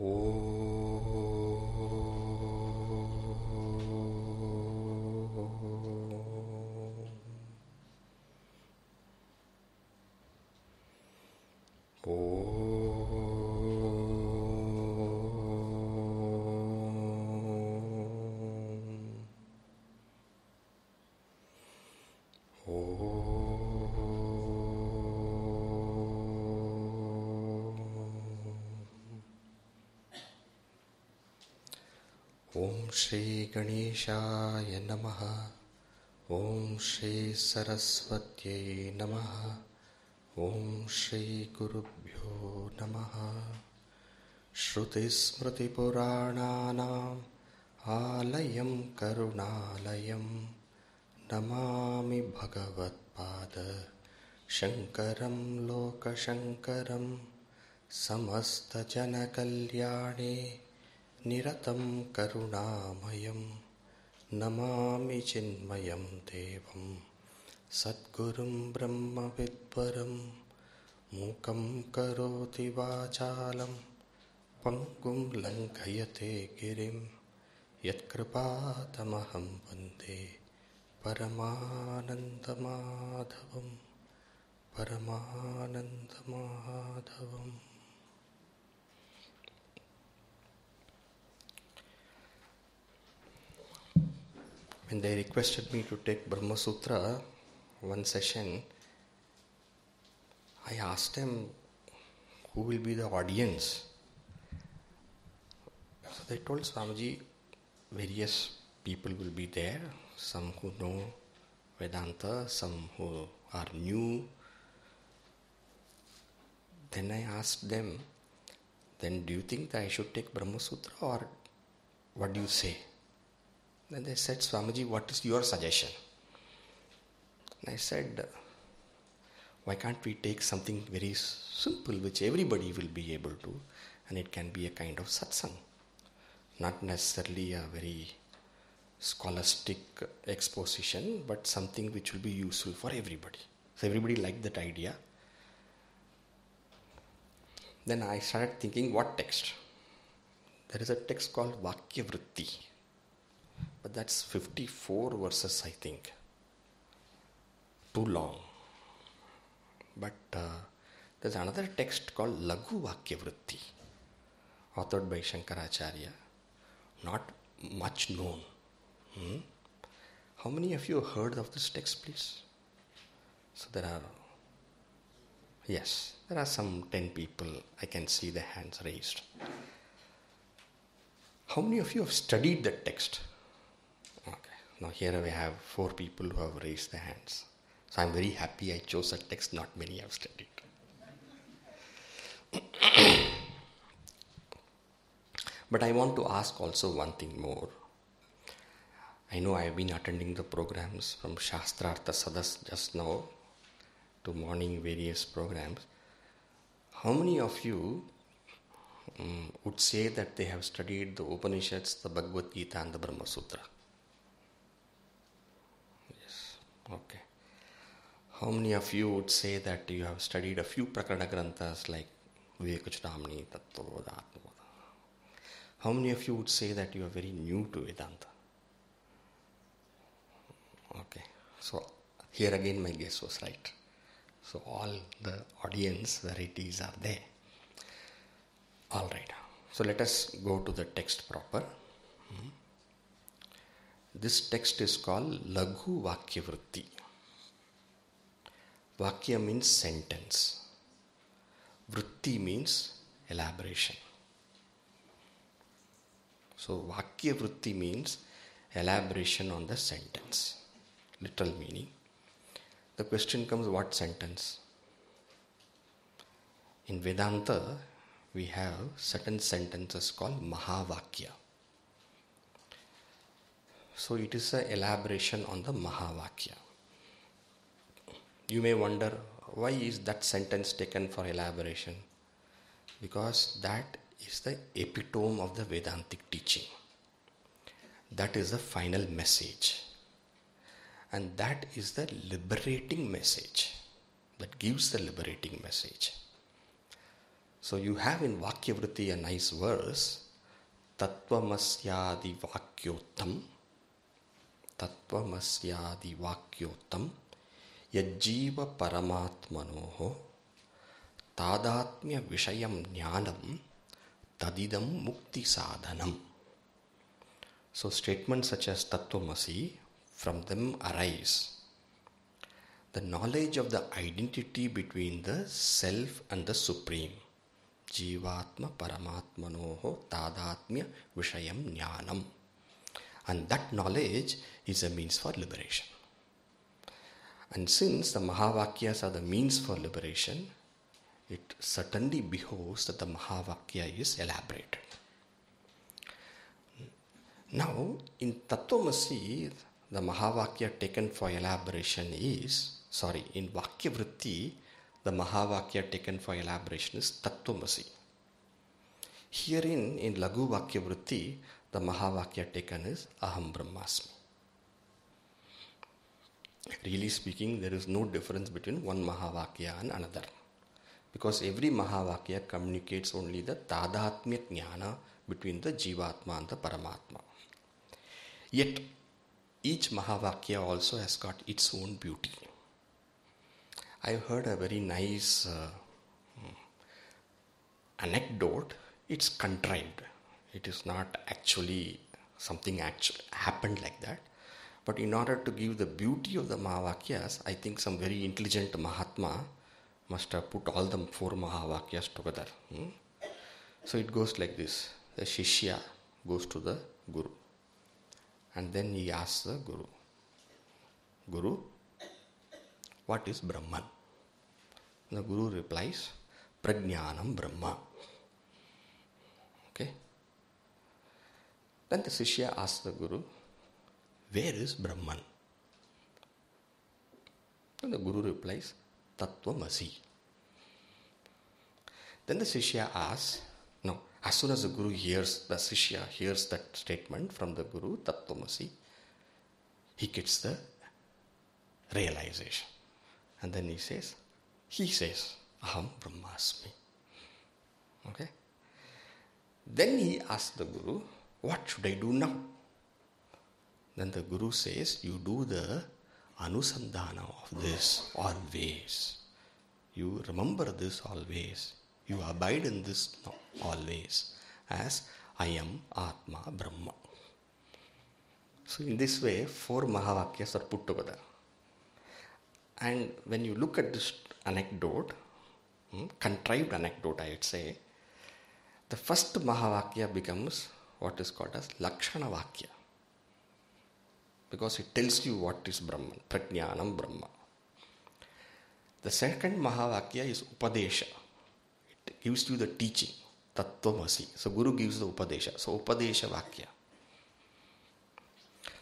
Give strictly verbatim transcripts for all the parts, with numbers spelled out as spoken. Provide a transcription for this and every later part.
Om Shri Ganeshaya Namaha, Om Shri Saraswatyai Namaha, Om Shri Gurubhyo Namaha. Shruti Smriti Purananam Alayam Karunalayam Namami Bhagavatpada Shankaram Loka Shankaram Samasta Jana Kalyane Niratam Karunamayam Namami Chinmayam Devam Satgurum Brahma Vidvaram Mukam Karoti Vachalam Pangum Lankayate Girim Yatkripatamaham Vande Paramananda Madhavam Paramananda Madhavam. When they requested me to take Brahma Sutra, one session, I asked them, who will be the audience? So they told Swamiji, various people will be there, some who know Vedanta, some who are new. Then I asked them, then do you think that I should take Brahma Sutra or what do you say? Then they said, Swamiji, what is your suggestion? And I said, why can't we take something very simple which everybody will be able to, and it can be a kind of satsang, not necessarily a very scholastic exposition, but something which will be useful for everybody. So everybody liked that idea. Then I started thinking, what text? There is a text called Vakya Vritti. But that's fifty-four verses, I think. Too long. But uh, there's another text called Laghu Vakya Vritti, authored by Shankaracharya. Not much known. Hmm? How many of you heard of this text, please? So there are... Yes, there are some ten people. I can see the hands raised. How many of you have studied that text? Now here we have four people who have raised their hands. So I'm very happy I chose a text not many have studied. But I want to ask also one thing more. I know I have been attending the programs from Shastrartha Sadhas just now to morning various programs. How many of you um, would say that they have studied the Upanishads, the Bhagavad Gita and the Brahma Sutra? Okay. How many of you would say that you have studied a few Prakarana Granthas like Vivekachudamani, Tattvabodha, Atmabodha? How many of you would say that you are very new to Vedanta? Okay. So, here again my guess was right. So, all the audience varieties are there. Alright. So, let us go to the text proper. Hmm. This text is called Laghu Vakya Vritti. Vakya means sentence. Vritti means elaboration. So Vakya Vritti means elaboration on the sentence. Literal meaning. The question comes, what sentence? In Vedanta, we have certain sentences called Mahavakya. So it is an elaboration on the Mahavakya. You may wonder, why is that sentence taken for elaboration? Because that is the epitome of the Vedantic teaching. That is the final message. And that is the liberating message. That gives the liberating message. So you have in Vakya Vritti a nice verse, Tattvamasyadi Vakyotam, Tattvamasyadi Vakyotam, Yajjiva Paramatmanoho, Tadatmya Vishayam Jnanam, Tadidam Mukti Sadhanam. So statements such as Tattvamasi, from them arise the knowledge of the identity between the self and the supreme. Jivatma Paramatmanoho Tadatmya Vishayam Jnanam. And that knowledge is a means for liberation. And since the Mahavakyas are the means for liberation, it certainly behoves that the Mahavakya is elaborated. Now, in Tattvamasi, the Mahavakya taken for elaboration is, sorry, in Vakya Vritti, the Mahavakya taken for elaboration is Tattvamasi. Herein, in Laghu Vakya Vritti, the Mahavakya taken is Aham Brahmasmi. Really speaking, there is no difference between one Mahavakya and another, because every Mahavakya communicates only the Tadatmya Jnana between the Jivatma and the Paramatma. Yet, each Mahavakya also has got its own beauty. I heard a very nice uh, anecdote. It's contrived. It is not actually something actually happened like that. But in order to give the beauty of the Mahavakyas, I think some very intelligent Mahatma must have put all the four Mahavakyas together. Hmm? So it goes like this. The Shishya goes to the Guru. And then he asks the Guru, Guru, what is Brahman? The Guru replies, Prajnanam Brahma. Okay. Then the Shishya asks the Guru, where is Brahman? Then the Guru replies, Tattvamasi. Then the Shishya asks, no, as soon as the Guru hears, the Shishya hears that statement from the Guru, Tattvamasi, he gets the realization. And then he says, he says, Aham Brahmasmi. Okay? Then he asks the Guru, what should I do now? Then the Guru says, you do the anusandhana of this always. You remember this always. You abide in this always as Ayam Atma Brahma. So in this way, four Mahavakyas are put together. And when you look at this anecdote, hmm, contrived anecdote I would say, the first Mahavakya becomes what is called as Lakshana Vakya, because it tells you what is Brahman, Prajnanam Brahma. The second Mahavakya is Upadesha. It gives you the teaching, Tattvamasi. So Guru gives the Upadesha. So Upadesha Vakya.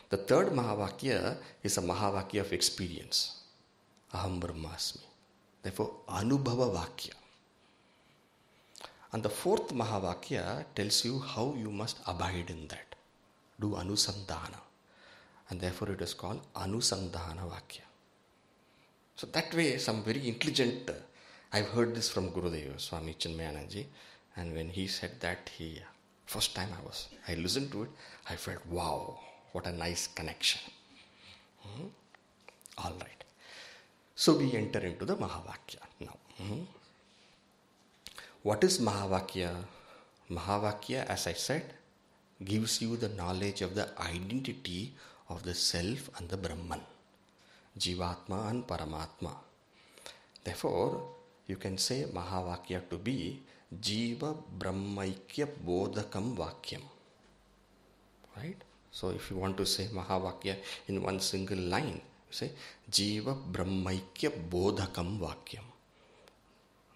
The third Mahavakya is a Mahavakya of experience. Aham Brahmasmi. Therefore, Anubhava Vakya. And the fourth Mahavakya tells you how you must abide in that. Do Anusandhana. And therefore, it is called Anusandhana Vakya. So that way, some very intelligent, uh, I've heard this from Gurudeva, Swami Chinmayanandji. And when he said that, he, first time I was, I listened to it, I felt, wow, what a nice connection. Hmm? All right. So we enter into the Mahavakya now. Mm-hmm. What is Mahavakya? Mahavakya, as I said, gives you the knowledge of the identity of the self and the Brahman, Jivatma and Paramatma. Therefore, you can say Mahavakya to be Jiva Brahmaikya Bodhakam Vakyam. Right? So if you want to say Mahavakya in one single line, say, Jiva Brahmaikya Bodhakam Vakyam.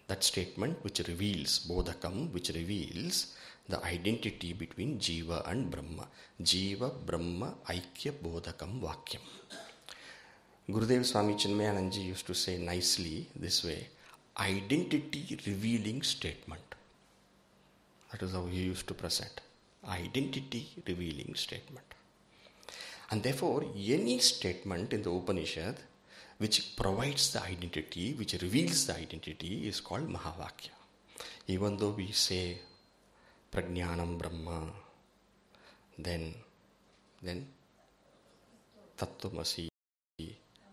That statement which reveals, Bodhakam, which reveals the identity between Jiva and Brahma. Jiva Brahma Aikya Bodhakam Vakyam. Gurudev Swami Chinmayanandji used to say nicely this way, identity revealing statement. That is how he used to present. Identity revealing statement. And therefore, any statement in the Upanishad which provides the identity, which reveals the identity, is called Mahavakya. even though we say Prajnanam Brahma, then, then Tattvamasi,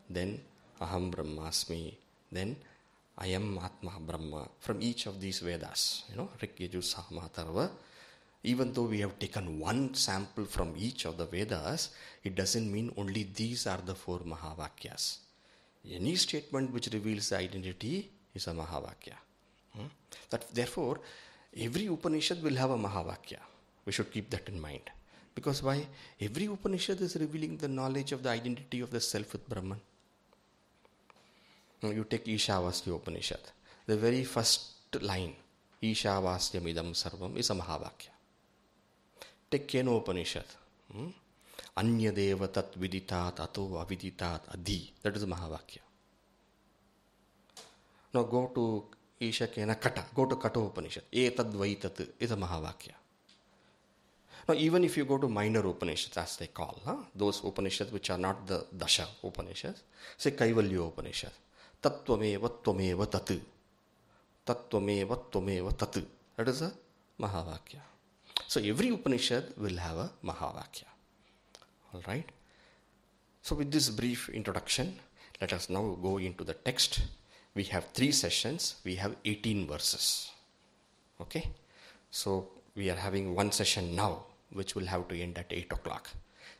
then Aham Brahmasmi, then Ayam Atma Brahma, from each of these Vedas, you know, Rik, Yajur, Sama, Tarva. Even though we have taken one sample from each of the Vedas, it doesn't mean only these are the four Mahavakyas. Any statement which reveals the identity is a Mahavakya. Hmm? That, therefore, every Upanishad will have a Mahavakya. We should keep that in mind. Because why? Every Upanishad is revealing the knowledge of the identity of the self with Brahman. You take Ishavasya Upanishad. The very first line, Ishavasya Midam Sarvam, is a Mahavakya. Take Keno Upanishad. Hmm? Anya Deva Tat Viditat Ato Aviditat Adi. That is a Mahavakya. Now go to Isha Kena Kata. Go to Kata Upanishad. Etad Vaitat is a Mahavakya. Now, even if you go to minor Upanishads, as they call, huh? those Upanishads which are not the Dasha Upanishads, say Kaivalya Upanishad, Tattvameva Tvameva Tatu, Tattvameva Tvameva Tatu, that is a Mahavakya. So, every Upanishad will have a Mahavakya. Alright? So, with this brief introduction, let us now go into the text. We have three sessions, we have eighteen verses. Okay? So, we are having one session now, which will have to end at eight o'clock.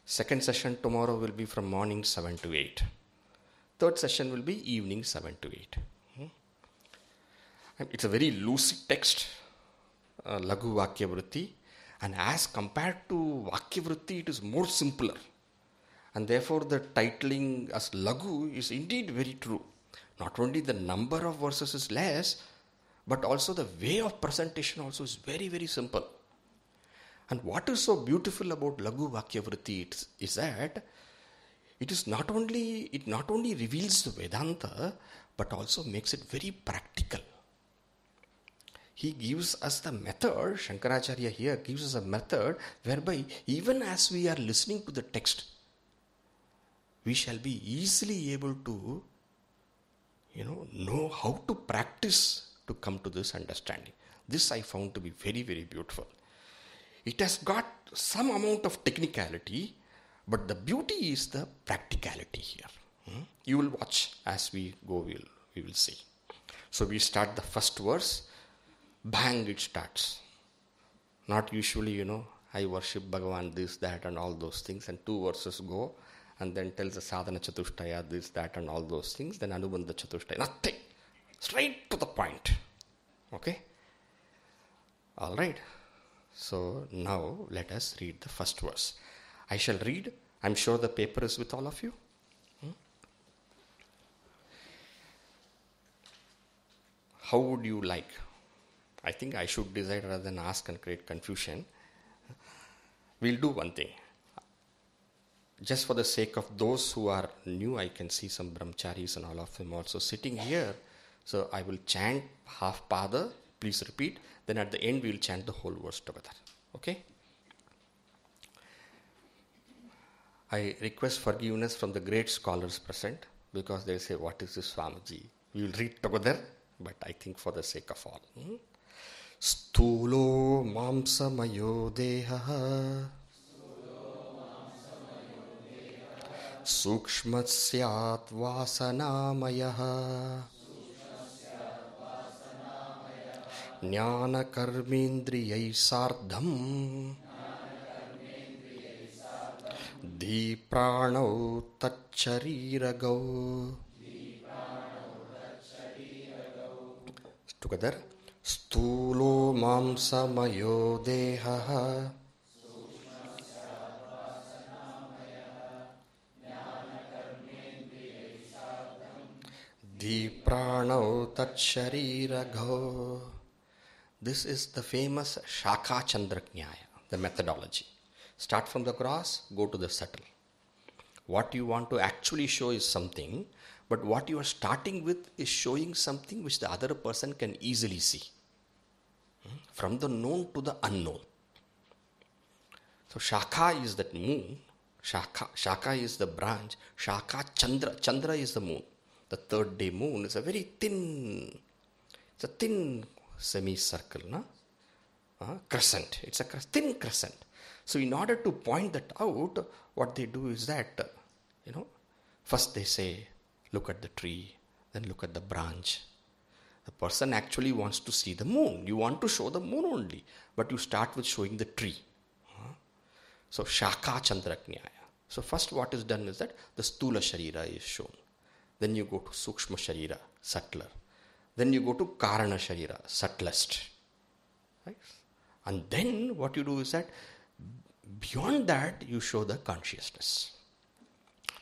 Second session tomorrow will be from morning seven to eight. Third session will be evening seven to eight. Hmm? And it's a very loose text, uh, Laghu Vakya Vritti. And as compared to Vakya Vritti, it is more simpler. And therefore, the titling as Laghu is indeed very true. Not only the number of verses is less, but also the way of presentation also is very, very simple. And what is so beautiful about Laghu Vakya Vritti is that it is not only, it not only reveals the Vedanta, but also makes it very practical. He gives us the method, Shankaracharya here gives us a method whereby even as we are listening to the text, we shall be easily able to, you know, know how to practice to come to this understanding. This I found to be very, very beautiful. It has got some amount of technicality, but the beauty is the practicality here. Hmm? You will watch as we go, we will, we will see. So we start the first verse, bang, it starts. Not usually, you know, I worship Bhagavan, this, that and all those things, and two verses go, and then tells the sadhana chatushtaya, this, that and all those things, then anubandha chatushtaya, nothing. Straight to the point. Okay? Alright. So, now let us read the first verse. I shall read. I'm sure the paper is with all of you. Hmm? How would you like? I think I should decide rather than ask and create confusion. We'll do one thing. Just for the sake of those who are new, I can see some brahmacharis and all of them also sitting here. So, I will chant half pada, please repeat, then at the end we will chant the whole verse together. Okay? I request forgiveness from the great scholars present because they say, what is this Swamiji? We will read together, but I think for the sake of all. Hmm? Sthulo mamsamayo deha sukshmasyat vasanamaya Jnana karmendriyai sardham di pranau tacchariragau. Together, sthulo mamsamayo deha di pranau tacchariragau. This is the famous Shaka Chandraknyaya, the methodology. Start from the gross, go to the subtle. What you want to actually show is something, but what you are starting with is showing something which the other person can easily see. From the known to the unknown. So Shaka is that moon, Shaka, Shaka is the branch, Shaka Chandra, Chandra is the moon. The third day moon is a very thin, it's a thin semicircle, no? uh, crescent. It's a thin crescent. So in order to point that out, what they do is that, you know, first they say, look at the tree, then look at the branch. The person actually wants to see the moon. You want to show the moon only, but you start with showing the tree. So, Shaka Chandraknyaya. So, first what is done is that the Stula Sharira is shown. Then you go to Sukshma Sharira, subtler. Then you go to Karana Sharira, subtlest. Right? And then what you do is that beyond that you show the consciousness.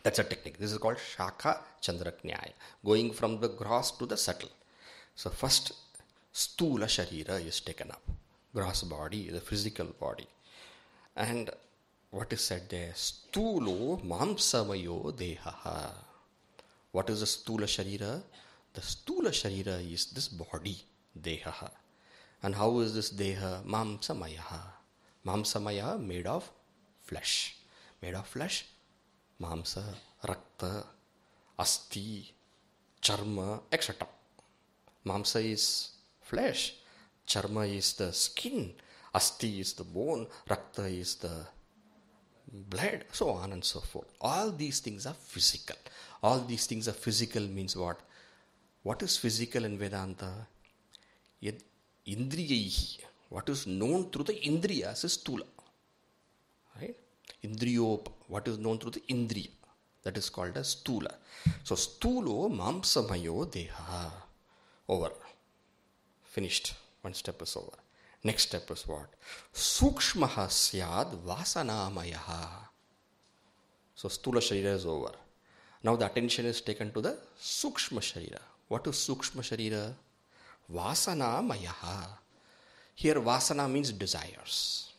That's a technique. This is called Shaka Chandraknyaya, going from the gross to the subtle. So first, Stula Sharira is taken up, gross body, the physical body. And what is said there? Stulo Mamsamayo Dehaha. What is the Stula Sharira? The Stula Sharira is this body, Dehaha. And how is this Deha? Mamsamayaha. Mamsamayaha, made of flesh. Made of flesh? Mamsa, Rakta, Asti, Charma, et cetera. Mamsa is flesh, Charma is the skin, Asti is the bone, Rakta is the blood, so on and so forth. All these things are physical. All these things are physical means what? What is physical in Vedanta? Yet Indriyahi. What is known through the Indriyas is Stula. Right? Indriyop. What is known through the Indriya? That is called as Stula. So Stulo Mamsamayo Deha. Over. Finished. One step is over. Next step is what? Sukshmaha syad vasanamayaha. So Stula Sharira is over. Now the attention is taken to the Sukshma Sharira. What is Sukshma Sharira? Vasanamayaha. Here Vasana means desires.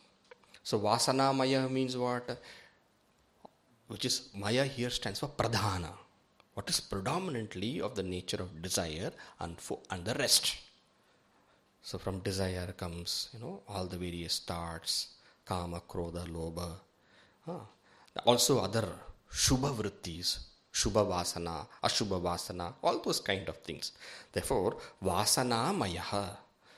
So Vasanamaya means what? Which is Maya here stands for Pradhana. What is predominantly of the nature of desire and, for, and the rest. So from desire comes, you know, all the various starts, Kama, Krodha, Lobha. Ah. Also other Shubha Vrittis, Shubha Vasana, Ashubha Vasana, all those kind of things. Therefore, Vasana Mayaha.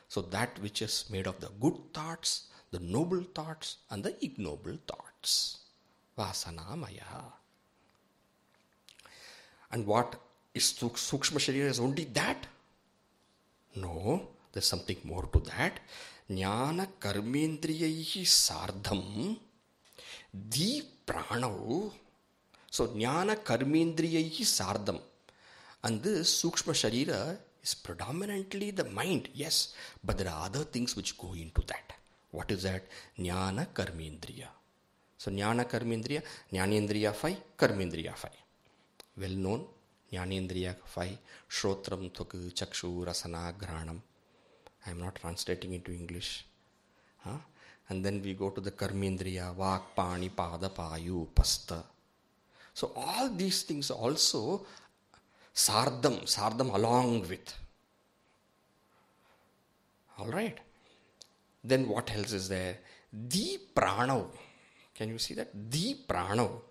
So that which is made of the good thoughts, the noble thoughts and the ignoble thoughts. Vasana Mayaha. And what is Sukshma Sharira is only that? No. There's something more to that. Jnana karmendriyahi sardham di pranau. So, jnana karmendriyahi sardham. And this sukshma sharira is predominantly the mind, yes. But there are other things which go into that. What is that? Jnana karmendriya. So, jnana karmendriya, jnanendriya five, karmendriya five. Well known, jnanendriya five, shrotram thuku chakshu rasana granam. I am not translating into English. Huh? And then we go to the Karmendriya, Vak, Pani, Pada, Payu, Pasta. So all these things also Sardam, Sardam along with. Alright. Then what else is there? Di Pranav. Can you see that? Di Pranav.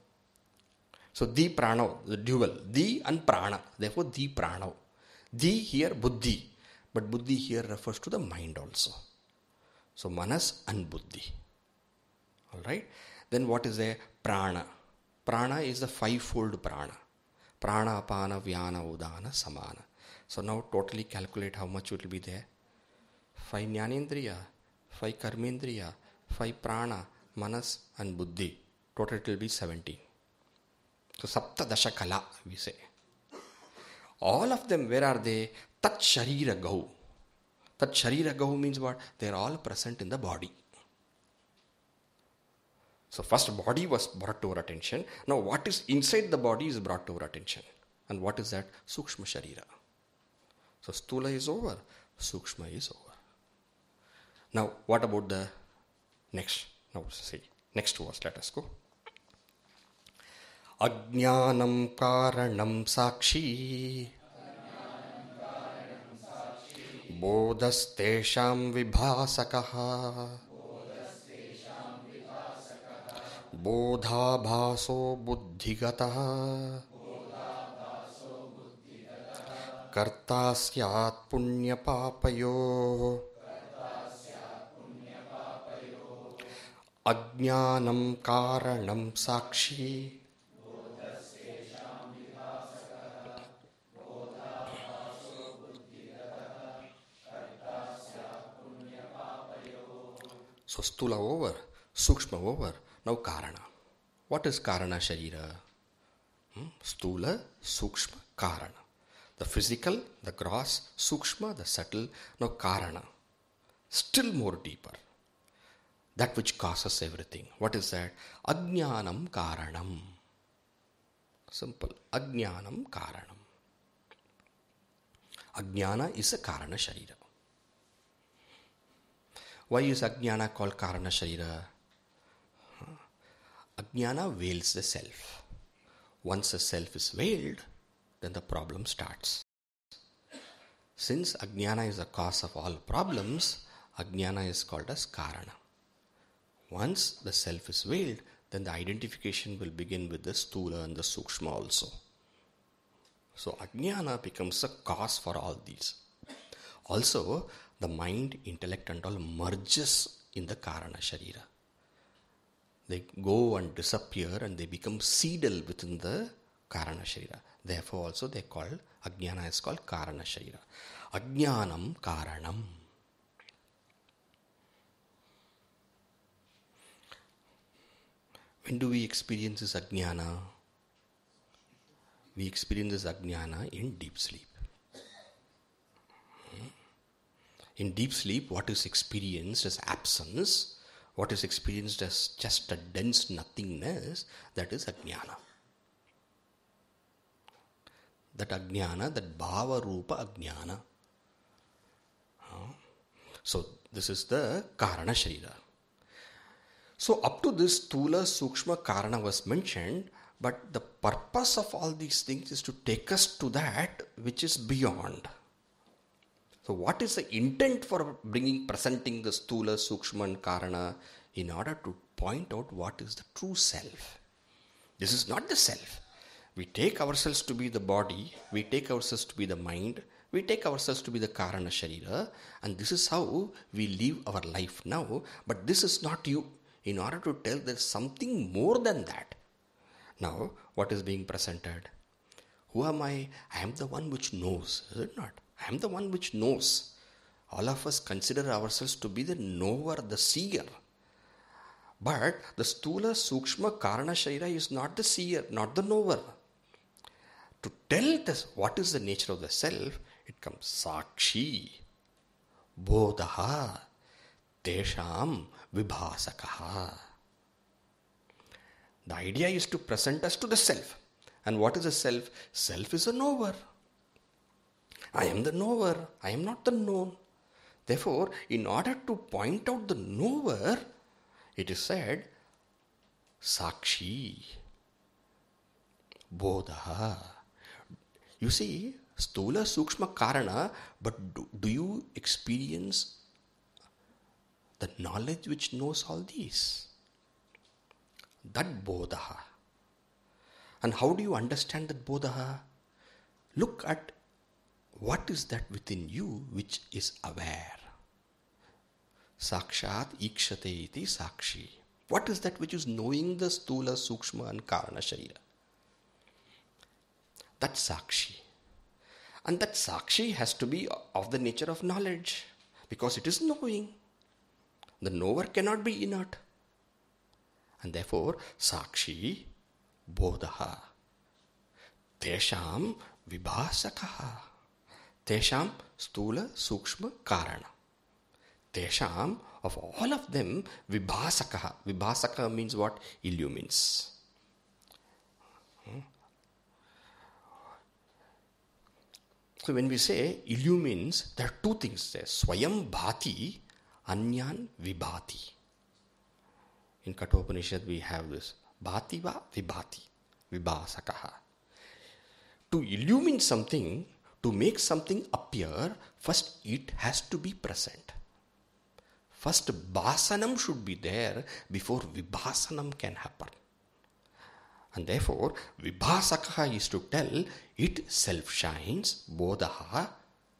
So Di Pranav, the dual. Di and Prana. Therefore Di Pranav. Di here Buddhi. But buddhi here refers to the mind also. So manas and buddhi. Alright. Then what is there? Prana. Prana is the fivefold prana. Prana, apana, vyana, udana, samana. So now totally calculate how much it will be there. Five jnanendriya, five karmendriya, five prana, manas and buddhi. Total it will be seventeen. So sapta dasha kala we say. All of them, where are they? Tat Sharira Gau. Tat Sharira Gau means what? They are all present in the body. So first body was brought to our attention. Now what is inside the body is brought to our attention. And what is that? Sukshma Sharira. So Stula is over. Sukshma is over. Now what about the next? Now see. Next verse. Let us go. Ajnanam Karanam Sakshi. Bodas Tesham Vibhasakaha. Bodha Bhaso Buddhigataha. karta syat punya papayo ajnanam karanam sakshi So stula over, sukshma over. Now karana. What is karana sharira? Hmm? Stula, sukshma, karana. The physical, the gross, sukshma, the subtle. Now karana. Still more deeper. That which causes everything. What is that? Ajnanam karanam. Simple. Ajnanam karanam. Ajnana is a karana sharira. Why is Ajnana called Karana Sharira? Ajnana veils the self. Once the self is veiled, then the problem starts. Since Ajnana is the cause of all problems, Ajnana is called as Karana. Once the self is veiled, then the identification will begin with the Stula and the Sukshma also. So Ajnana becomes the cause for all these. Also, the mind, intellect and all merges in the Karana Sharira. They go and disappear and they become seedal within the Karana Sharira. Therefore also they call, Ajnana is called Karana Sharira. Ajnanam Karanam. When do we experience this Ajnana? We experience this Ajnana in deep sleep. In deep sleep, what is experienced as absence, what is experienced as just a dense nothingness, that is Ajnana. That Ajnana, that Bhava Rupa Ajnana. So, this is the Karana Sharira. So, up to this, Stula, Sukshma, Karana was mentioned, but the purpose of all these things is to take us to that which is beyond. So what is the intent for bringing, presenting the Stula, Sukshma and Karana in order to point out what is the true self? This is not the self. We take ourselves to be the body, we take ourselves to be the mind, we take ourselves to be the Karana Sharira, and this is how we live our life now. But this is not you. In order to tell there is something more than that. Now what is being presented? Who am I? I am the one which knows, is it not? I am the one which knows. All of us consider ourselves to be the knower, the seer. But the Stula, Sukshma, Karana Sharira is not the seer, not the knower. To tell this, what is the nature of the self, it comes Sakshi, Bodaha, Tesham, Vibhasakaha. The idea is to present us to the self. And what is the self? Self is a knower. I am the knower, I am not the known. Therefore, in order to point out the knower, it is said, Sakshi, Bodha. You see, Stula, Sukshma, Karana, but do, do you experience the knowledge which knows all these? That Bodha. And how do you understand that Bodha? Look at what is that within you which is aware? Sakshat ikshate iti sakshi. What is that which is knowing the Stula, Sukshma and Karana Sharira? That sakshi. And that sakshi has to be of the nature of knowledge because it is knowing. The knower cannot be inert. And therefore, sakshi, bodha, tesham vibhasakaha. Tesham, Stula, Sukshma, Karana. Tesham, of all of them, Vibhasakaha. Vibhasakaha means what? Illumines. Hmm? So when we say illumines, there are two things there. Swayam bhati, anyan vibhati. In Kata Upanishad we have this. Bhati va vibhati. Vibhasakaha. To illumine something, to make something appear, first it has to be present. First bhasanam should be there before vibhasanam can happen. And therefore, Vibhasakaha is to tell it self-shines, Bodaha,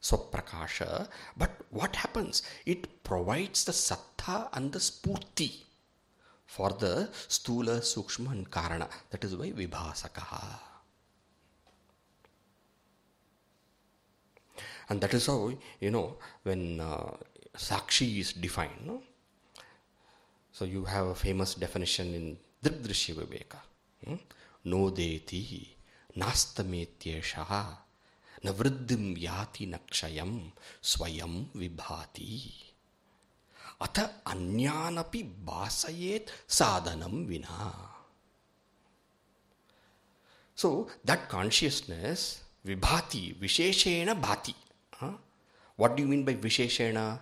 Soprakasha. But what happens? It provides the Sattha and the Spurti for the Stula, Sukshma and Karana. That is why Vibhasakaha. And that is how, you know, when uh, Sakshi is defined. No? So you have a famous definition in Dridrishi Viveka. Hmm? No deti, nastametyesha, navriddhim yati nakshayam, swayam vibhati. Atha anyanapi basayet sadhanam vina. So that consciousness, vibhati, visheshena bhati. Huh? What do you mean by visheshena?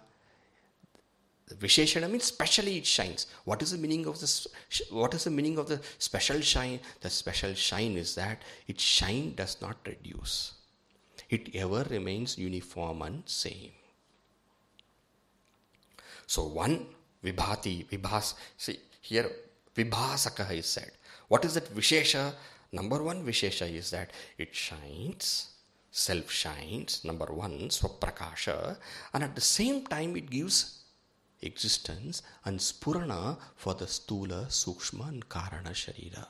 Visheshana means specially it shines. What is the meaning of the what is the meaning of the special shine? The special shine is that its shine does not reduce. It ever remains uniform and same. So one vibhati, vibhas, see here vibhasakaha is said. What is that vishesha? Number one vishesha is that it shines. Self shines, number one, swaprakasha, and at the same time it gives existence and spurana for the stula, sukshma and karana sharira.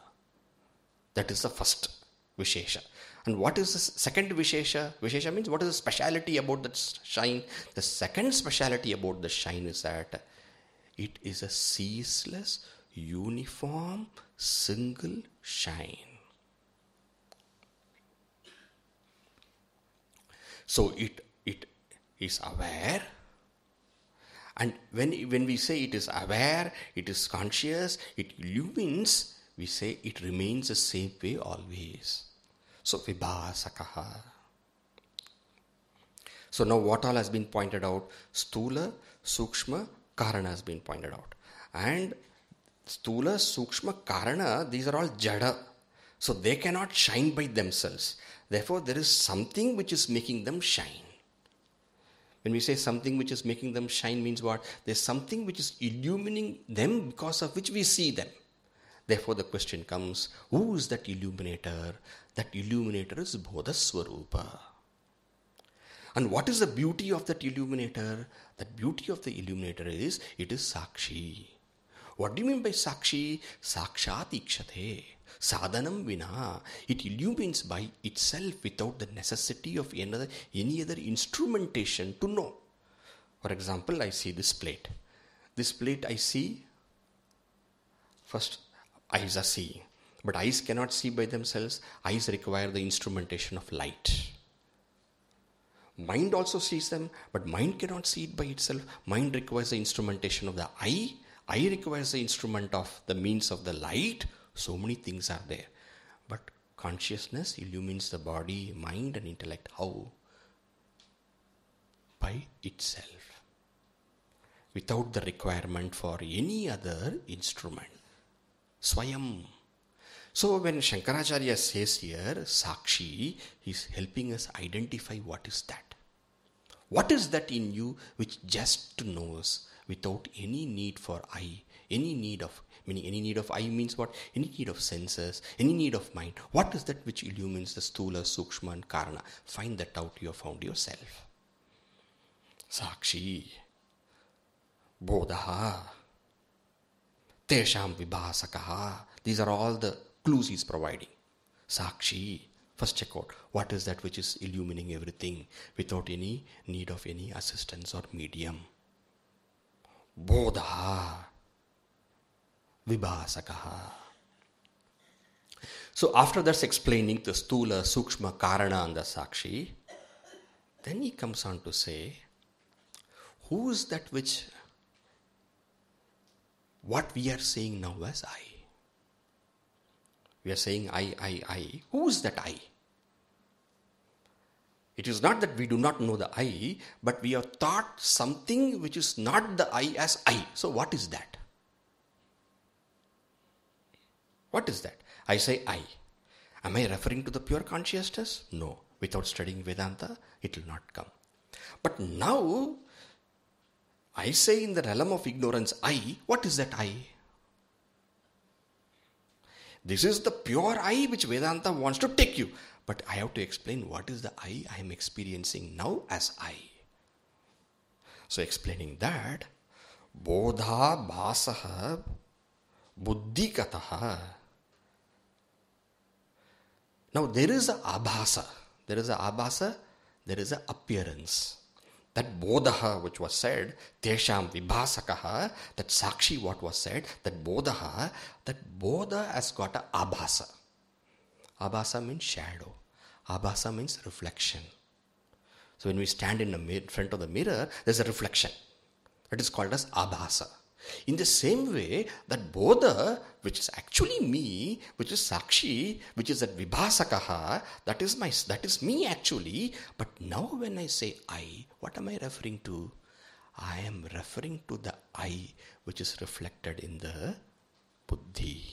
That is the first vishesha. And what is the second vishesha? Vishesha means what is the speciality about the shine? The second speciality about the shine is that it is a ceaseless, uniform, single shine. So it it is aware. And when, when we say it is aware, it is conscious, it illumines, we say it remains the same way always. So, vibhasakaha. So, now what all has been pointed out? Stula, Sukshma, Karana has been pointed out. And Stula, Sukshma, Karana, these are all Jada. So, they cannot shine by themselves. Therefore, there is something which is making them shine. When we say something which is making them shine means what? There's something which is illumining them because of which we see them. Therefore the question comes, who is that illuminator? That illuminator is Bodhaswarupa. And what is the beauty of that illuminator? That beauty of the illuminator is, it is Sakshi. What do you mean by Sakshi? Sakshat ikshate, sadhanam vina. It illumines by itself without the necessity of another, any other instrumentation to know. For example, I see this plate. This plate I see, first eyes are seeing. But eyes cannot see by themselves. Eyes require the instrumentation of light. Mind also sees them, but mind cannot see it by itself. Mind requires the instrumentation of the eye. Eye requires the instrument of the means of the light. So many things are there. But consciousness illumines the body, mind and intellect. How? By itself. Without the requirement for any other instrument. Swayam. So when Shankaracharya says here, Sakshi, he's helping us identify what is that. What is that in you which just knows without any need for I, any need of Meaning any need of eye means what? Any need of senses, any need of mind. What is that which illumines the Stula, Sukshma and Karana? Find that out, you have found yourself. Sakshi, Bodaha, Tesham Vibhasakaha. These are all the clues he is providing. Sakshi, first check out what is that which is illumining everything without any need of any assistance or medium. Bodaha. Vibhasakaha. So after that's explaining the Stula, Sukshma, Karana and the Sakshi, then he comes on to say, who is that which, what we are saying now as I? We are saying I, I, I. Who is that I? It is not that we do not know the I, but we have thought something which is not the I as I. So what is that? What is that? I say I. Am I referring to the pure consciousness? No. Without studying Vedanta, it will not come. But now, I say in the realm of ignorance, I. What is that I? This is the pure I which Vedanta wants to take you. But I have to explain what is the I I am experiencing now as I. So explaining that, bodha bhasaha buddhikataha. Now there is a abhasa. There is a abhasa. There is a appearance. That bodha which was said, tesham vibhasakaha, that sakshi what was said, that bodha, that bodha has got a abhasa. Abhasa means shadow. Abhasa means reflection. So when we stand in the mirror, front of the mirror, there's a reflection. It is called as abhasa. In the same way, that bodha, which is actually me, which is sakshi, which is that vibhasakaha, that is my, that is me actually. But now when I say I, what am I referring to? I am referring to the I, which is reflected in the buddhi.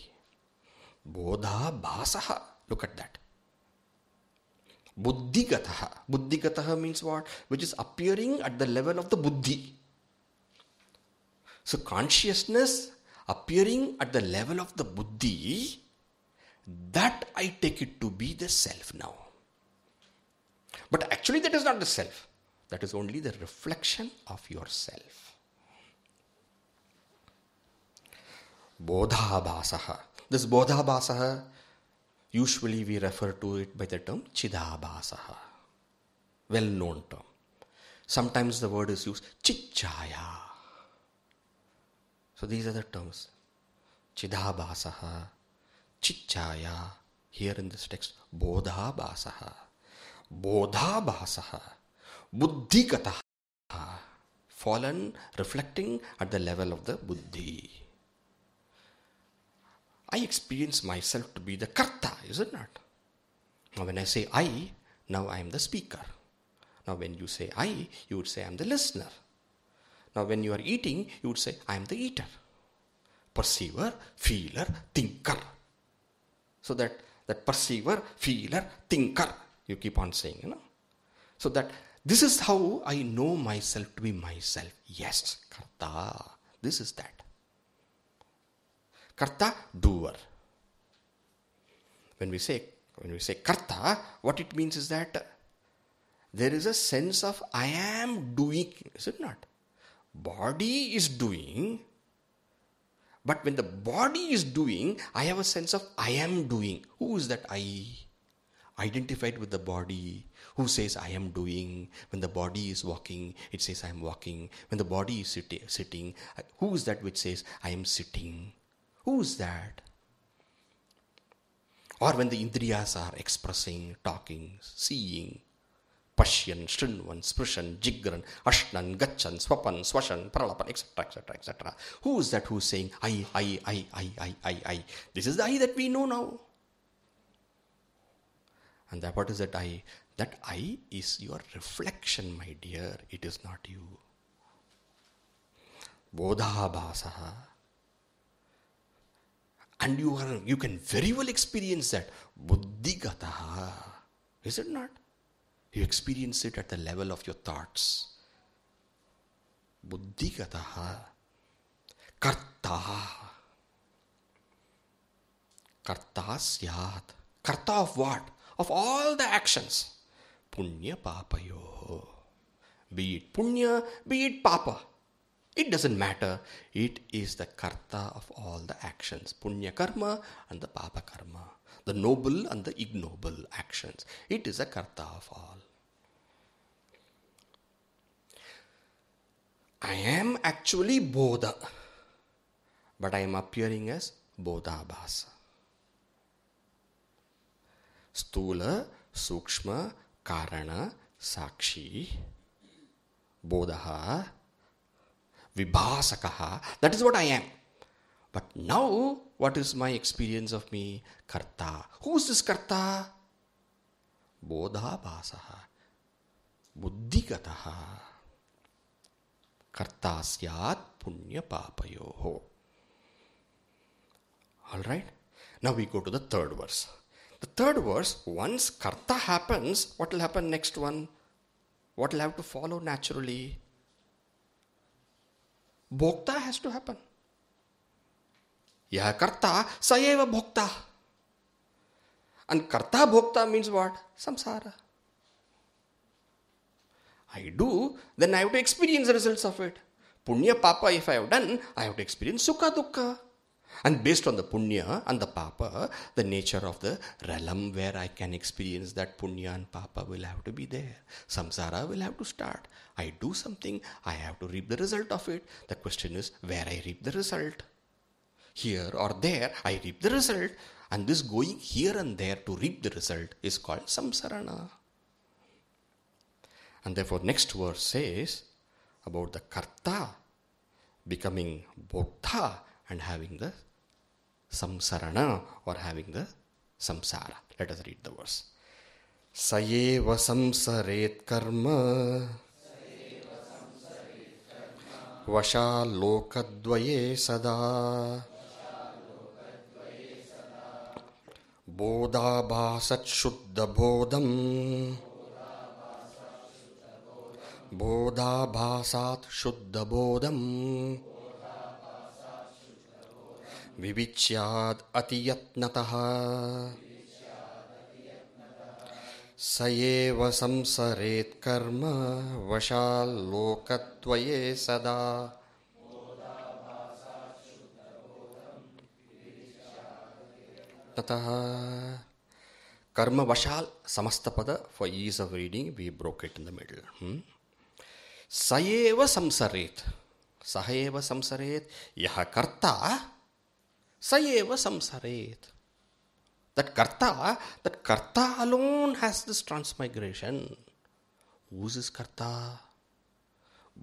Bodha bhasaha. Look at that. Buddhigataha. Buddhigataha means what? Which is appearing at the level of the buddhi. So consciousness appearing at the level of the buddhi, that I take it to be the self now. But actually that is not the self. That is only the reflection of yourself. Bodhabhasaha. This bodhabhasaha, usually we refer to it by the term chidabhasaha. Well-known term. Sometimes the word is used chitchaya. So these are the terms. Chidabhasaha, Chichaya. Here in this text, Bodhabhasaha, Bodhabhasaha, Buddhikataha. Fallen, reflecting at the level of the buddhi. I experience myself to be the karta, is it not? Now when I say I, now I am the speaker. Now when you say I, you would say I am the listener. Now when you are eating, you would say, I am the eater, perceiver, feeler, thinker. So that, that perceiver, feeler, thinker, you keep on saying, you know. So that this is how I know myself to be myself. Yes, karta, this is that. Karta, doer. When we say, when we say karta, what it means is that there is a sense of I am doing, is it not? Body is doing, but when the body is doing, I have a sense of I am doing. Who is that I? Identified with the body. Who says I am doing? When the body is walking, it says I am walking. When the body is sit- sitting, who is that which says I am sitting? Who is that? Or when the indriyas are expressing, talking, seeing, Pashyan, Shrinvan, Sprishan, Jigran, Ashnan, Gachan, Swapan, Swashan, Pralapan, et cetera, et cetera, et cetera. Who is that who is saying, I, I, I, I, I, I, I? This is the I that we know now. And that, what is that I? That I is your reflection, my dear. It is not you. Bodhabhasaha. And you are, you can very well experience that. Buddhigataha. Is it not? You experience it at the level of your thoughts. Buddhigataha. Karta. Karta syat. Karta of what? Of all the actions. Punya papayo. Be it punya, be it papa. It doesn't matter. It is the karta of all the actions. Punya karma and the papa karma. The noble and the ignoble actions. It is a karta of all. I am actually bodha, but I am appearing as bodhabhasa. Stula, sukshma, karana, sakshi, bodha, vibhasakaha. That is what I am. But now, what is my experience of me? Karta. Who is this karta? Bodhabhasaha. Buddhigataha. Karta syat punya papayoho. Alright. Now we go to the third verse. The third verse, once karta happens, what will happen next one? What will have to follow naturally? Bhokta has to happen. Yaha karta, sayeva bhokta. And karta bhokta means what? Samsara. I do, then I have to experience the results of it. Punya, papa, if I have done, I have to experience sukha, dukkha. And based on the punya and the papa, the nature of the realm where I can experience that punya and papa will have to be there. Samsara will have to start. I do something, I have to reap the result of it. The question is where I reap the result. Here or there, I reap the result. And this going here and there to reap the result is called samsarana. And therefore next verse says about the karta becoming bhokta and having the samsarana or having the samsara. Let us read the verse. Sayeva samsaret karma vasha lokadvaye sada bodha bhasat shuddha bodham bodha bhasat shuddha bodham Vivichyad atiyatnataha sayeva samsaret karma vashal lokatvaye sada tataha. Karma vashal samastapada, for ease of reading we broke it in the middle. Hmm? Sayeva samsaret. Sayeva samsaret. Yaha karta Sayeva samsaret. That karta, that karta alone has this transmigration. Who's this karta?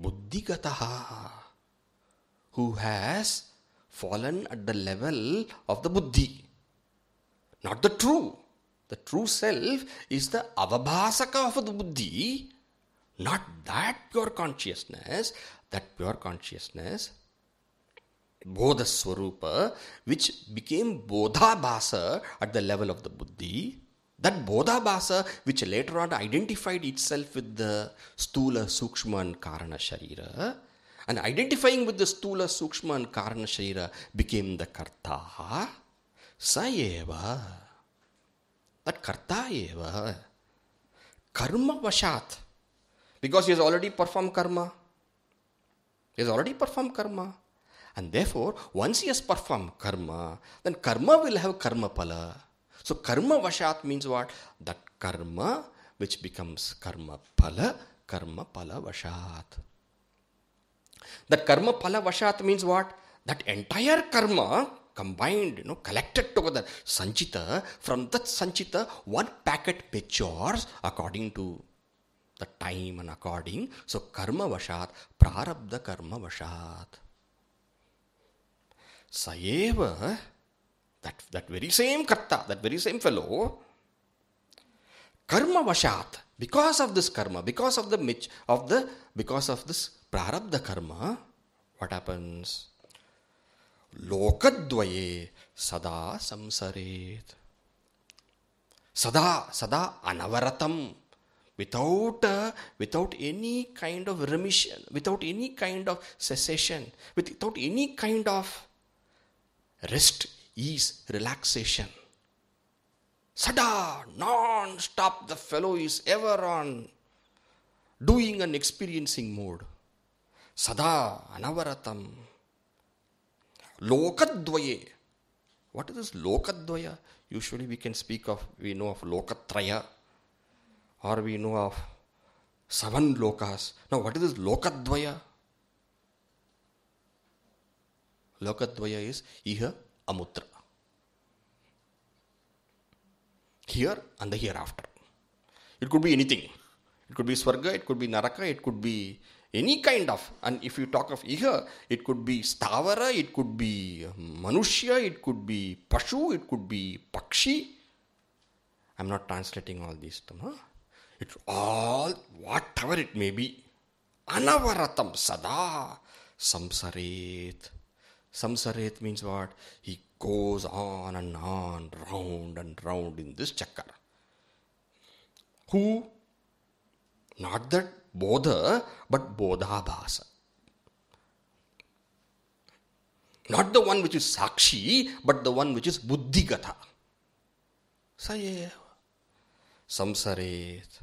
Buddhigataha. Who has fallen at the level of the buddhi. Not the true. The true self is the avabhasaka of the buddhi. Not that pure consciousness. That pure consciousness, Bodha Swarupa, which became Bodha Bhasa at the level of the buddhi, that Bodha Bhasa which later on identified itself with the Stula, Sukshma and Karana Sharira, and identifying with the Stula, Sukshma and Karana Sharira became the Karta. Sa eva. That Karta eva. Karma vashat. Because he has already performed karma. He has already performed karma. And therefore, once he has performed karma, then karma will have karma pala. So karma vashat means what? That karma which becomes karma pala, karma pala vashat. That karma pala vashat means what? That entire karma combined, you know, collected together, sanchita, from that sanchita, one packet matures according to the time and according. So karma vashat, prarabdha karma vashat. Sayeva, that, that very same karta, that very same fellow, karma vashat, because of this karma, because of the of the because of this prarabdha karma, what happens? Lokadvaye sada samsaret. Sada, sada anavaratam, without uh, without any kind of remission, without any kind of cessation, without any kind of rest, ease, relaxation. Sada, non-stop, the fellow is ever on doing and experiencing mode. Sada, anavaratam. Lokadvaya. What is this lokadvaya? Usually we can speak of, we know of lokatraya, or we know of seven lokas. Now what is this lokadvaya? Lokadvaya is iha amutra. Here and the hereafter. It could be anything. It could be swarga, it could be naraka, it could be any kind of. And if you talk of iha, it could be stavara, it could be manushya, it could be pashu, it could be pakshi. I'm not translating all these terms. Huh? It's all, whatever it may be. Anavaratam sada samsaret. Samsaret means what? He goes on and on, round and round in this chakkar. Who? Not that bodha, but bodhabhasa. Not the one which is sakshi, but the one which is buddhigata. sa eva samsaret.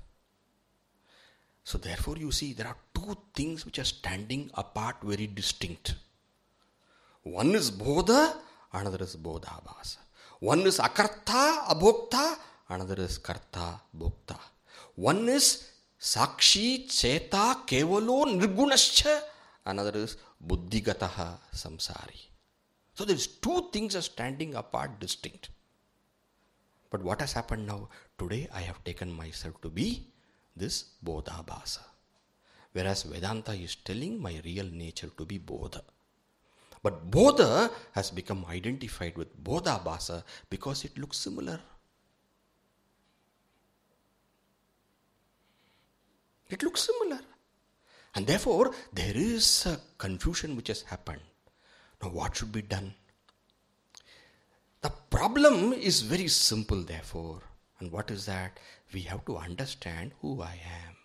So therefore you see there are two things which are standing apart very distinct. One is bodha, another is bodhabhasa. One is akartha, abhokta, another is kartha, bhokta. One is sakshi, cheta, kevalo, nirgunascha, another is buddhigataha, samsari. So these two things are standing apart distinct. But what has happened now? Today I have taken myself to be this bodhabhasa. Whereas Vedanta is telling my real nature to be bodha. But bodha has become identified with bodhabhasa because it looks similar. It looks similar. And therefore, there is a confusion which has happened. Now, what should be done? The problem is very simple, therefore. And what is that? We have to understand who I am.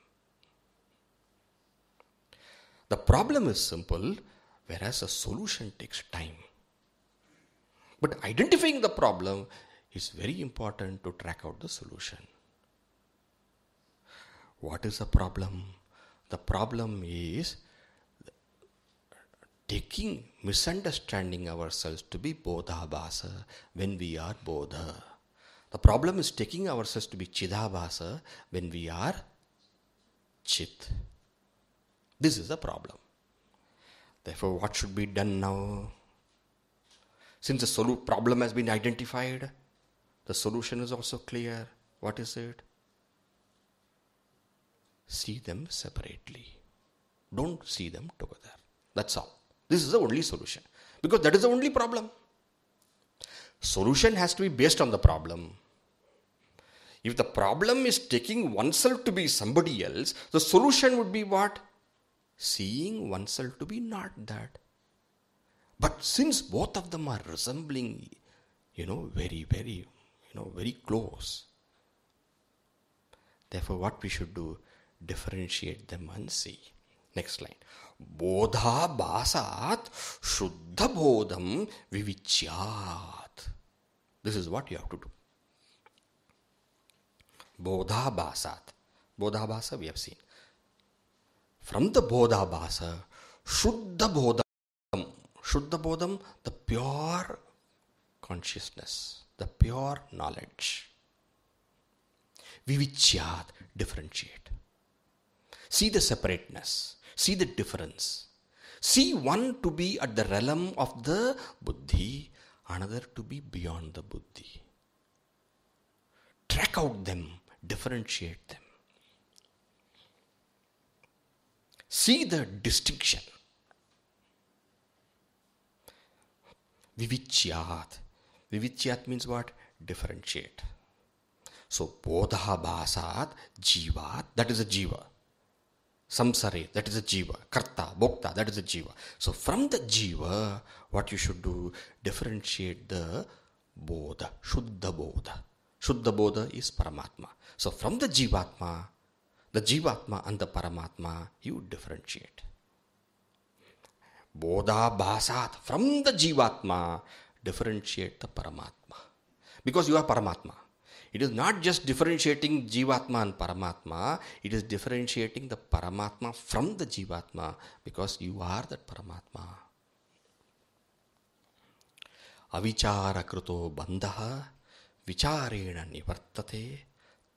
The problem is simple, whereas a solution takes time. But identifying the problem is very important to track out the solution. What is the problem? The problem is taking, misunderstanding ourselves to be bodhabhasa when we are bodha. The problem is taking ourselves to be chidabhasa when we are chit. This is the problem. Therefore, what should be done now? Since the solu- problem has been identified, the solution is also clear. What is it? See them separately. Don't see them together. That's all. This is the only solution. Because that is the only problem. Solution has to be based on the problem. If the problem is taking oneself to be somebody else, the solution would be what? Seeing oneself to be not that. But since both of them are resembling, you know, very, very, you know, very close. Therefore, what we should do? Differentiate them and see. Next line. Bodha bhasat shuddha bodham vivichyaat. This is what you have to do. Bodha bhasat. Bodha bhasa we have seen. From the bodha bhasa, shuddha bodham. Shuddha bodham, the pure consciousness, the pure knowledge. Vivichyaat, differentiate. See the separateness. See the difference. See one to be at the realm of the buddhi, another to be beyond the buddhi. Track out them. Differentiate them. See the distinction. Vivichyaat. Vivichyaat means what? Differentiate. So, bodha bhasat jivat, that is a jiva. Samsare, that is a jiva. Karta, bhokta, that is a jiva. So from the jiva, what you should do, differentiate the bodha, shuddha bodha. Shuddha bodha is paramatma. So from the jivatma, the jivatma and the paramatma, you differentiate. Bodha bhasat, from the jivatma, differentiate the paramatma. Because you are paramatma. It is not just differentiating jivatma and paramatma, it is differentiating the paramatma from the jivatma because you are that paramatma. Avichara kruto bandhaha vicharena nivartate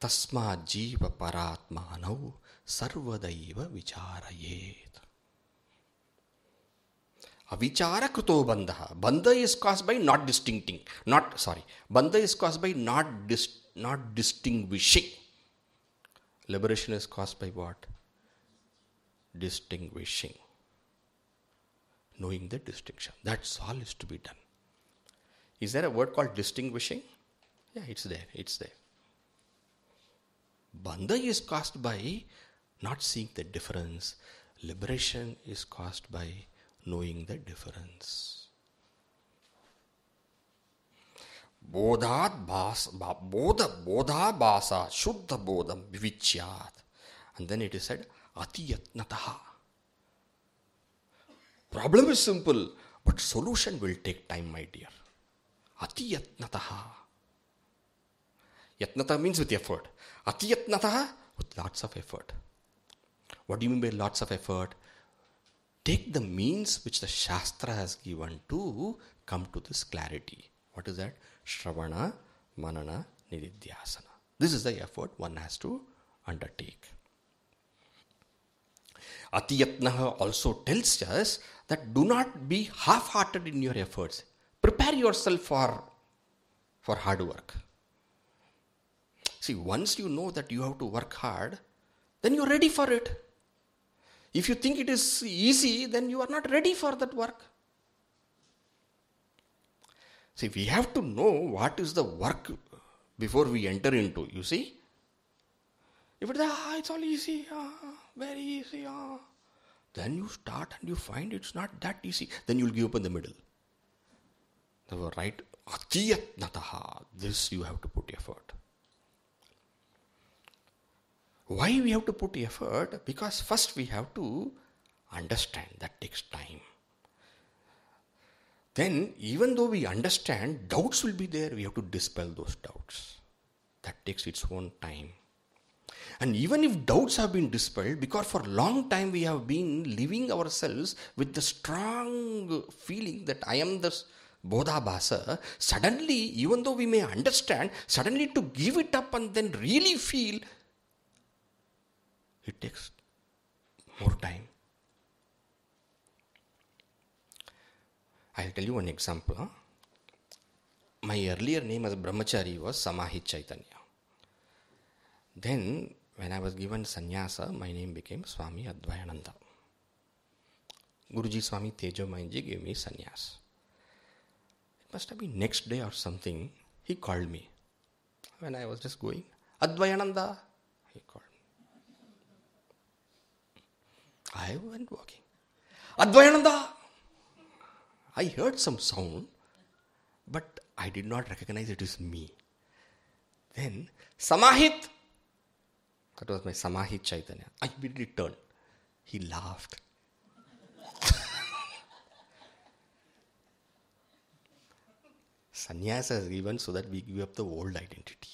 tasma jiva paratmanau sarvadaiva vicharayet. Avichara kruto bandhaha. Bandha is caused by not distincting. Not, sorry. Bandha is caused by not distincting. Not distinguishing. Liberation is caused by what? Distinguishing. Knowing the distinction. That's all is to be done. Is there a word called distinguishing? Yeah, it's there. It's there. Bandha is caused by not seeing the difference. Liberation is caused by knowing the difference. Bodha bhasa, bodha, bodha bhasa, shuddha bodham, vivichyaat. And then it is said, atiyatnataha. Problem is simple, but solution will take time, my dear. Atiyatnataha. Yatnata means with effort. Ati yatnataha, with lots of effort. What do you mean by lots of effort? Take the means which the Shastra has given to come to this clarity. What is that? Shravana, Manana, Nididhyasana. This is the effort one has to undertake. Atiyatnaha also tells us that do not be half-hearted in your efforts. Prepare yourself for, for hard work. See, once you know that you have to work hard, then you are ready for it. If you think it is easy, then you are not ready for that work. See, we have to know what is the work before we enter into, you see. If it's, ah, it's all easy, ah, very easy, ah, then you start and you find it's not that easy. Then you will give up in the middle. They were right. Atiyatnataha. This you have to put effort. Why we have to put effort? Because first we have to understand. That takes time. Then even though we understand, doubts will be there. We have to dispel those doubts. That takes its own time. And even if doubts have been dispelled, because for a long time we have been living ourselves with the strong feeling that I am the Bodha Bhasa, suddenly, even though we may understand, suddenly to give it up and then really feel, it takes more time. I'll tell you one example. Huh? My earlier name as Brahmachari was Samahit Chaitanya. Then, when I was given sannyasa, my name became Swami Advayananda. Guruji Swami Tejo Mahanji gave me sannyas. It must have been next day or something, he called me. When I was just going, Advayananda, he called me. I went walking. Advayananda! I heard some sound, but I did not recognize it is me. Then, Samahit! That was my Samahit Chaitanya. I immediately turned. He laughed. Sannyasa is given so that we give up the old identity.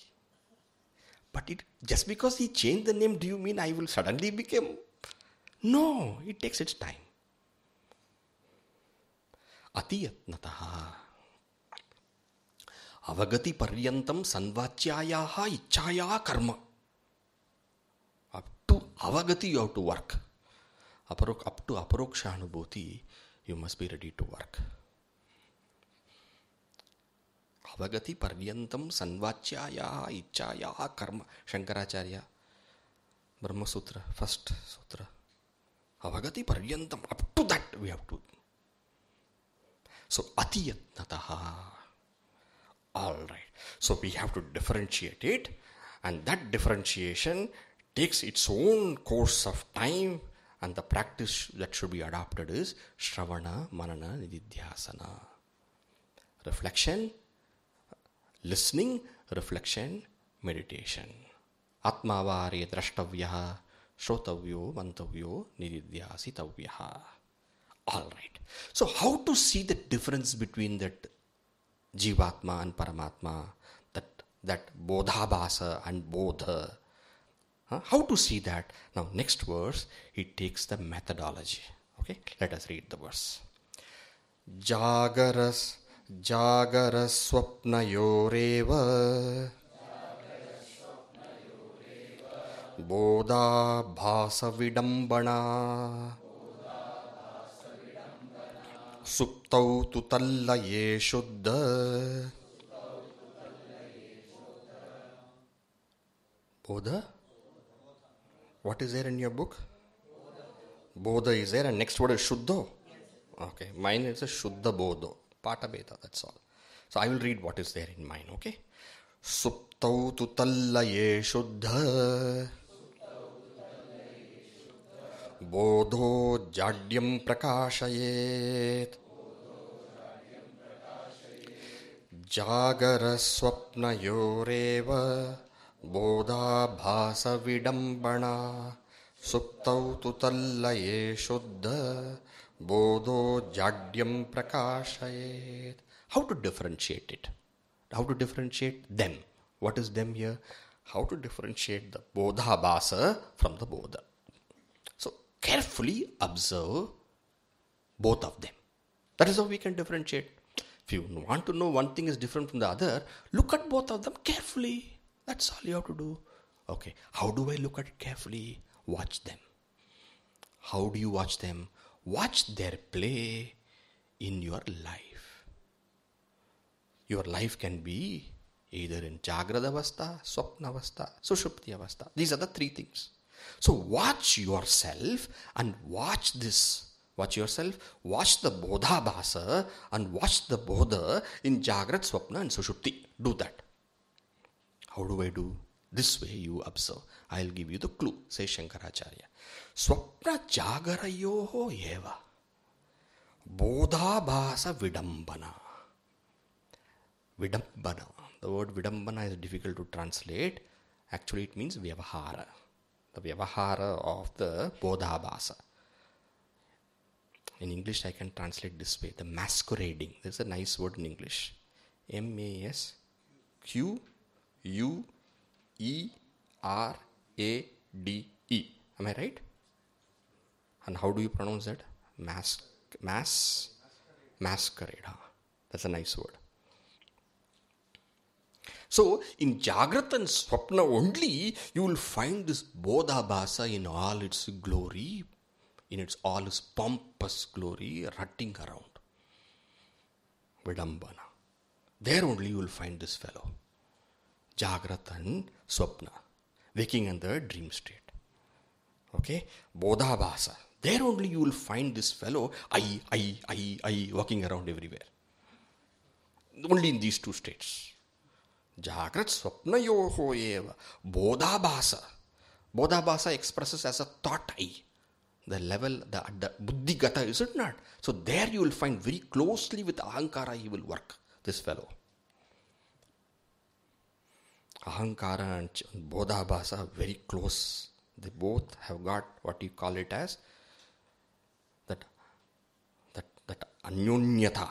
But it, just because he changed the name, do you mean I will suddenly become? No, it takes its time. Atiyatnataha. Avagati paryantam sanvachayaha ichaya karma. Up to avagati you have to work. Up to aparokshanubhuti you must be ready to work. Avagati paryantam sanvachayaha ichaya karma. Shankaracharya, Brahma Sutra, first sutra. Avagati paryantam, up to that we have to. So atiyatnataha. Alright, so we have to differentiate it, and that differentiation takes its own course of time, and the practice that should be adopted is Shravana, Manana, Nididhyasana. Reflection, listening, reflection, meditation. Atmavare drashtavyaha, shrotavyo, mantavyo, nididhyasitavyaha. Alright, so how to see the difference between that Jivatma and Paramatma, that, that Bodhabhasa and Bodha. Huh? How to see that? Now, next verse, it takes the methodology. Okay, let us read the verse. Jagaras, Jagaras Swapna Yoreva, Bodha Bhasa Vidambana, Suptau tutalla ye shuddha. Bodha? What is there in your book? Bodha is there, and next word is shuddho. Okay, mine is a shuddha bodho. Patabheda, that's all. So I will read what is there in mine, okay? Suptau tutalla ye shuddha. Bodho jadyam prakashayet. Jagara swapna yoreva bodha bhasa vidambana suptau tutallaye shuddha bodho jadyam prakashayet. How to differentiate it? How to differentiate them? What is them here? How to differentiate the bodha bhasa from the bodha. So carefully observe both of them. That is how we can differentiate. If you want to know one thing is different from the other, look at both of them carefully. That's all you have to do. Okay, how do I look at it carefully? Watch them. How do you watch them? Watch their play in your life. Your life can be either in Jagrada Avastha, Swapna Avastha, Sushupti Avastha. These are the three things. So watch yourself and watch this. Watch yourself, watch the bodha bhasa and watch the bodha in Jagrat, Swapna and Sushupti. Do that. How do I do? This way you observe. I'll give you the clue, says Shankaracharya. Swapna jagarayoho eva bodha bhasa vidambana. Vidambana. The word vidambana is difficult to translate. Actually, it means vyavahara. The vyavahara of the bodha bhasa. In English, I can translate this way. The masquerading. There's a nice word in English. M A S Q U E R A D E. Am I right? And how do you pronounce that? Mask. Mas, masquerade. Huh? That's a nice word. So, in Jagrat and Swapna only, you will find this bodha bhasa in all its glory, in its all its pompous glory, rutting around. Vidambana. There only you will find this fellow. Jagrat and Swapna. Waking and the dream state. Okay? Bodha bhasa. There only you will find this fellow, I, I, I, I, walking around everywhere. Only in these two states. Jagrat Swapna yoho eva. Bodha bhasa. Bodha bhasa expresses as a thought I. The level, the, the buddhigata, is it not? So there you will find very closely with ahankara he will work, this fellow. Ahankara and bodha bhasa are very close. They both have got what you call it as that, that, that anyonyata.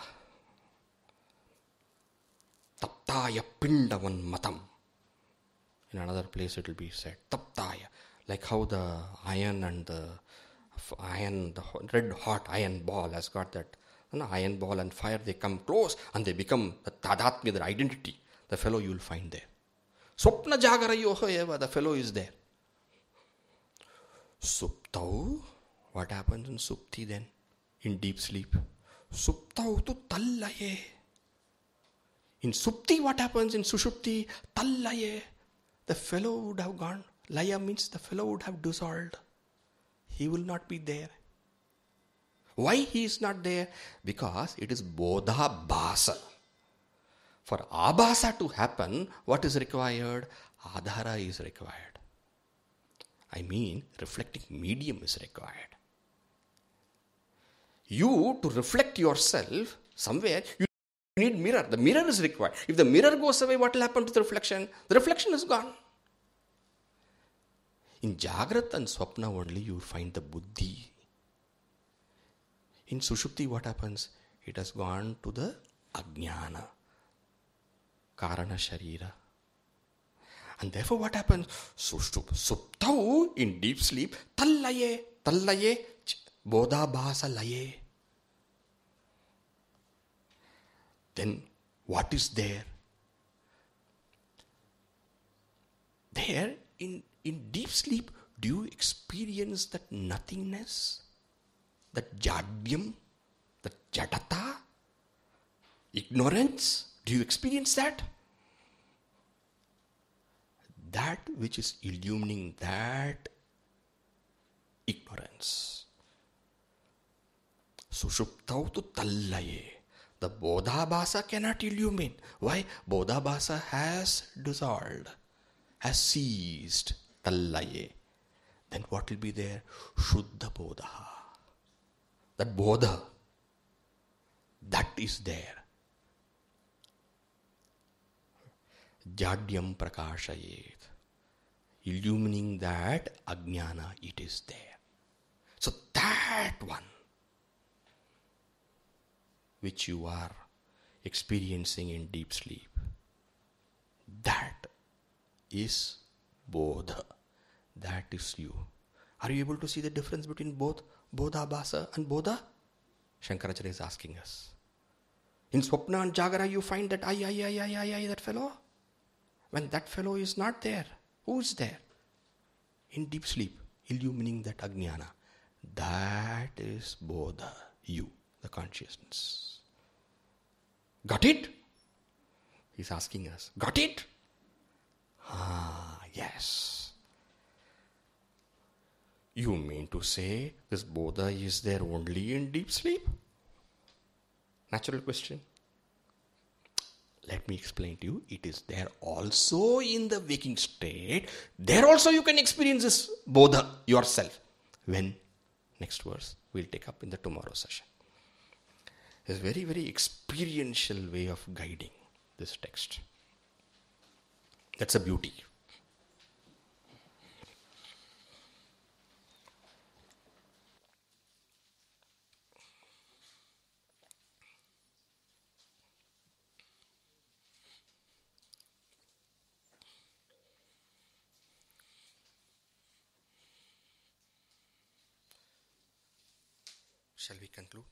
Taptaya pindavan matam. In another place it will be said, taptaya. Like how the iron and the iron, the red hot iron ball has got that, you know, iron ball and fire, they come close and they become the tadatmi, their identity. The fellow you will find there. Swapna jagara yoho eva, the fellow is there. Suptau, what happens in supti then? In deep sleep. Suptau tu tallaye. In supti, what happens in sushupti? Tallaye. The fellow would have gone. Laya means the fellow would have dissolved. He will not be there. Why he is not there? Because it is bodha bhasa. For abhasa to happen, what is required? Adhara is required. I mean, reflecting medium is required. You, to reflect yourself somewhere, you need mirror. The mirror is required. If the mirror goes away, what will happen to the reflection? The reflection is gone. In Jagrat and Swapna only you find the buddhi. In Sushupti what happens? It has gone to the ajnana, karana sharira. And therefore what happens? Suptau in deep sleep, tallaye, tallaye, bodha bhasa laye. Then what is there? There in In deep sleep, do you experience that nothingness, that jadyam, that jadata, ignorance? Do you experience that? That which is illumining that ignorance. Sushuptau tu tallaye. The bodha bhasa cannot illumine. Why? Bodha bhasa has dissolved, has ceased. Then what will be there? Shuddha bodha. That bodha, that is there. Jadyam prakashayet. Illumining that ajnana, it is there. So that one which you are experiencing in deep sleep, that is bodha. That is you. Are you able to see the difference between both bodhabhasa and bodha? Shankaracharya is asking us. In Swapna and Jagara you find that, ay, ay, ay, ay, ay, ay, that fellow. When that fellow is not there, who is there? In deep sleep, illumining that ajnana. That is bodha, you, the consciousness. Got it? He's asking us, got it? Ah, yes. You mean to say this bodha is there only in deep sleep? Natural question. Let me explain to you. It is there also in the waking state. There also you can experience this bodha yourself. When? Next verse we'll take up in the tomorrow session. It's a very, very experiential way of guiding this text. That's a beauty. Shall we conclude?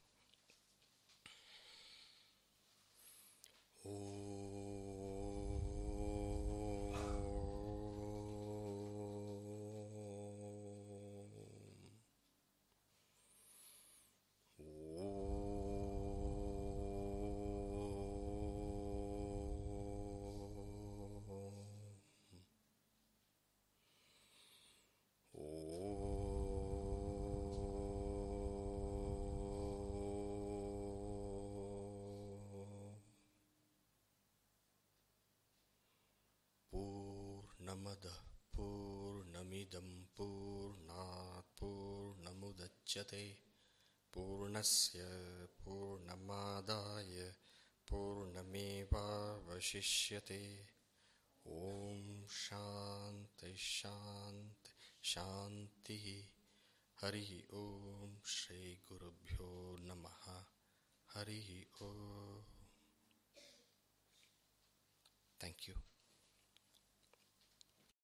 Purnamidam Purnat Purnamudachyate Purnasya Purnamadaya Purnameva Vashishyate. Om Shanti Shanti Shanti. Hari Om Shri Gurubhyo Namaha. Hari Om.